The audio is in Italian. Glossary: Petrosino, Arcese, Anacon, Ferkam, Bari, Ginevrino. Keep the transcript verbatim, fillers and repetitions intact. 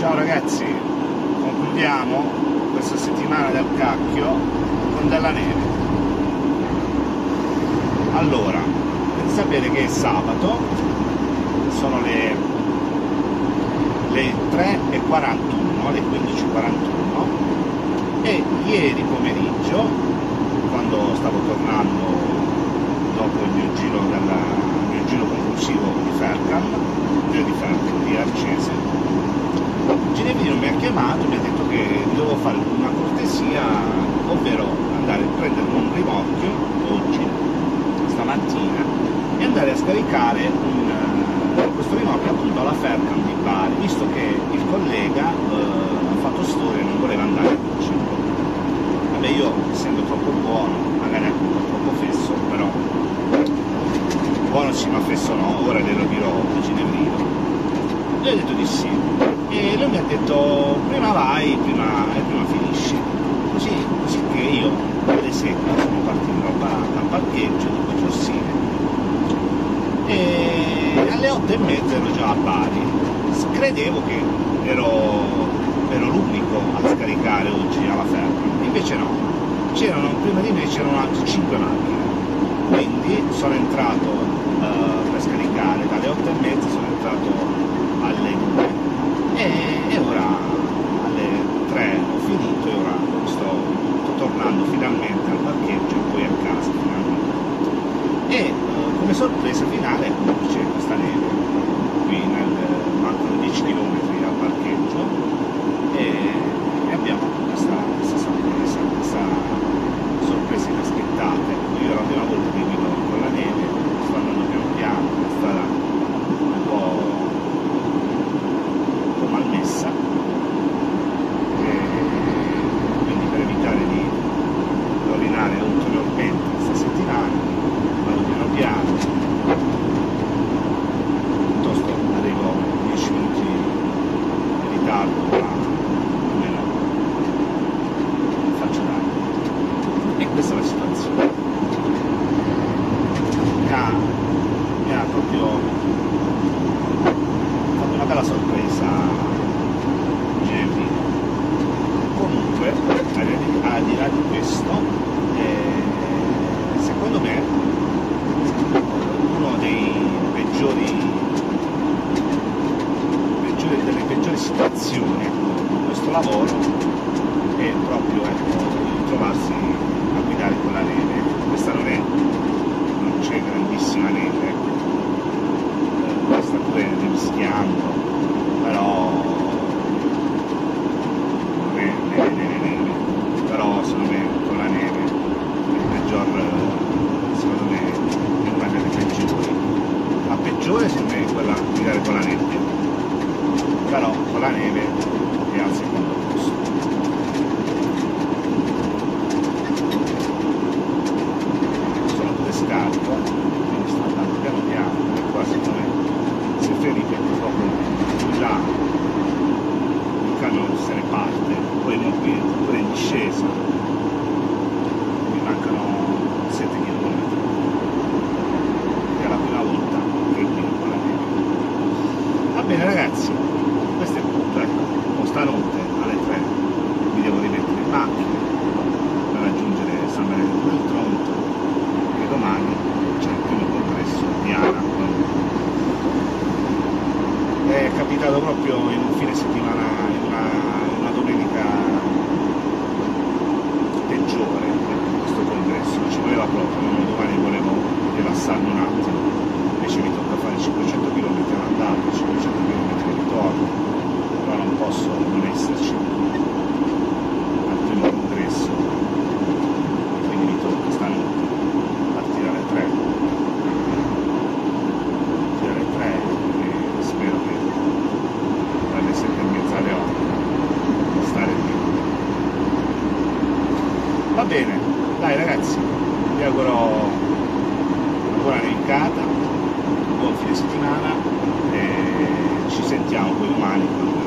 Ciao ragazzi, concludiamo questa settimana del cacchio con della neve. Allora, per sapere che è sabato, sono le, le tre e quarantuno, le quindici e quarantuno, e ieri pomeriggio, quando stavo tornando dopo il mio giro, dalla, il mio giro conclusivo di Ferkam, giro di Ferkam di Arcese, Ginevrino mi ha chiamato e mi ha detto che dovevo fare una cortesia, ovvero andare a prendere un rimorchio oggi, stamattina, e andare a scaricare un, questo rimorchio appunto alla Ferkam di Bari, visto che il collega eh, ha fatto storia e non voleva andare a cucina. Vabbè, io essendo troppo buono, magari anche un po' troppo fesso, però buono sì ma fesso no, ora glielo dirò a Ginevrino. Gli ho detto di sì e lui mi ha detto prima vai prima, e prima finisci, così, così che io alle sette sono partito dal parcheggio dopo i Petrosino e alle otto e mezza ero già a Bari. Credevo che ero, ero l'unico a scaricare oggi alla Ferkam, invece no, c'erano prima di me c'erano altre cinque macchine, quindi sono entrato uh, per scaricare dalle otto e mezza, sono entrato alle due e, e ora alle tre ho finito e ora sto, sto tornando finalmente al parcheggio e poi a casa finalmente. E eh, come sorpresa finale appunto c'è questa neve qui nel mancano dieci chilometri al parcheggio e, e abbiamo questa, questa sorpresa, questa sorpresa inaspettata. Io la prima volta che vivo con la neve, sto andando piano piano, è stata un po' malmessa, e quindi per evitare di rovinare ulteriormente questa settimana vado piano piano, piuttosto arrivo dieci minuti in ritardo, ma almeno faccio danno. E questa è la situazione, mi ha, mi ha proprio una bella sorpresa Ginevrino. Comunque al di là di questo eh, secondo me uno dei peggiori, peggiori delle peggiori situazioni di questo lavoro è proprio ecco, trovarsi a guidare con la neve. Questa non è, non c'è grandissima neve, questa pure del schianto, però neve, neve, neve, neve, però secondo me con la neve il peggior, secondo me è una delle peggiori, la peggiore secondo me è quella di guidare con la nebbia, però con la neve è al secondo posto. Sono tutte scarico, quindi sto andando piano piano e quasi come se ferite proprio già il camion se ne parte, poi non qui pure in discesa mi mancano sette chilometri e è la prima volta che guido con la neve. Va bene ragazzi, questo è tutto, ecco, stanotte alle tre mi devo rimettere in macchina per raggiungere San Benedetto del Tronto e domani c'è il primo congresso di Anacon. È capitato proprio in un fine settimana, in una, in una domenica peggiore per questo congresso, non ci voleva proprio, non domani volevo rilassarmi un attimo, invece mi tocca fare cinquecento chilometri all'andata, cinquecento chilometri al ritorno, però non posso non esserci al primo congresso, quindi mi tocca stanotte partire alle tre. Va bene, dai ragazzi, vi auguro una buona nevicata, un buon fine settimana e ci sentiamo poi domani.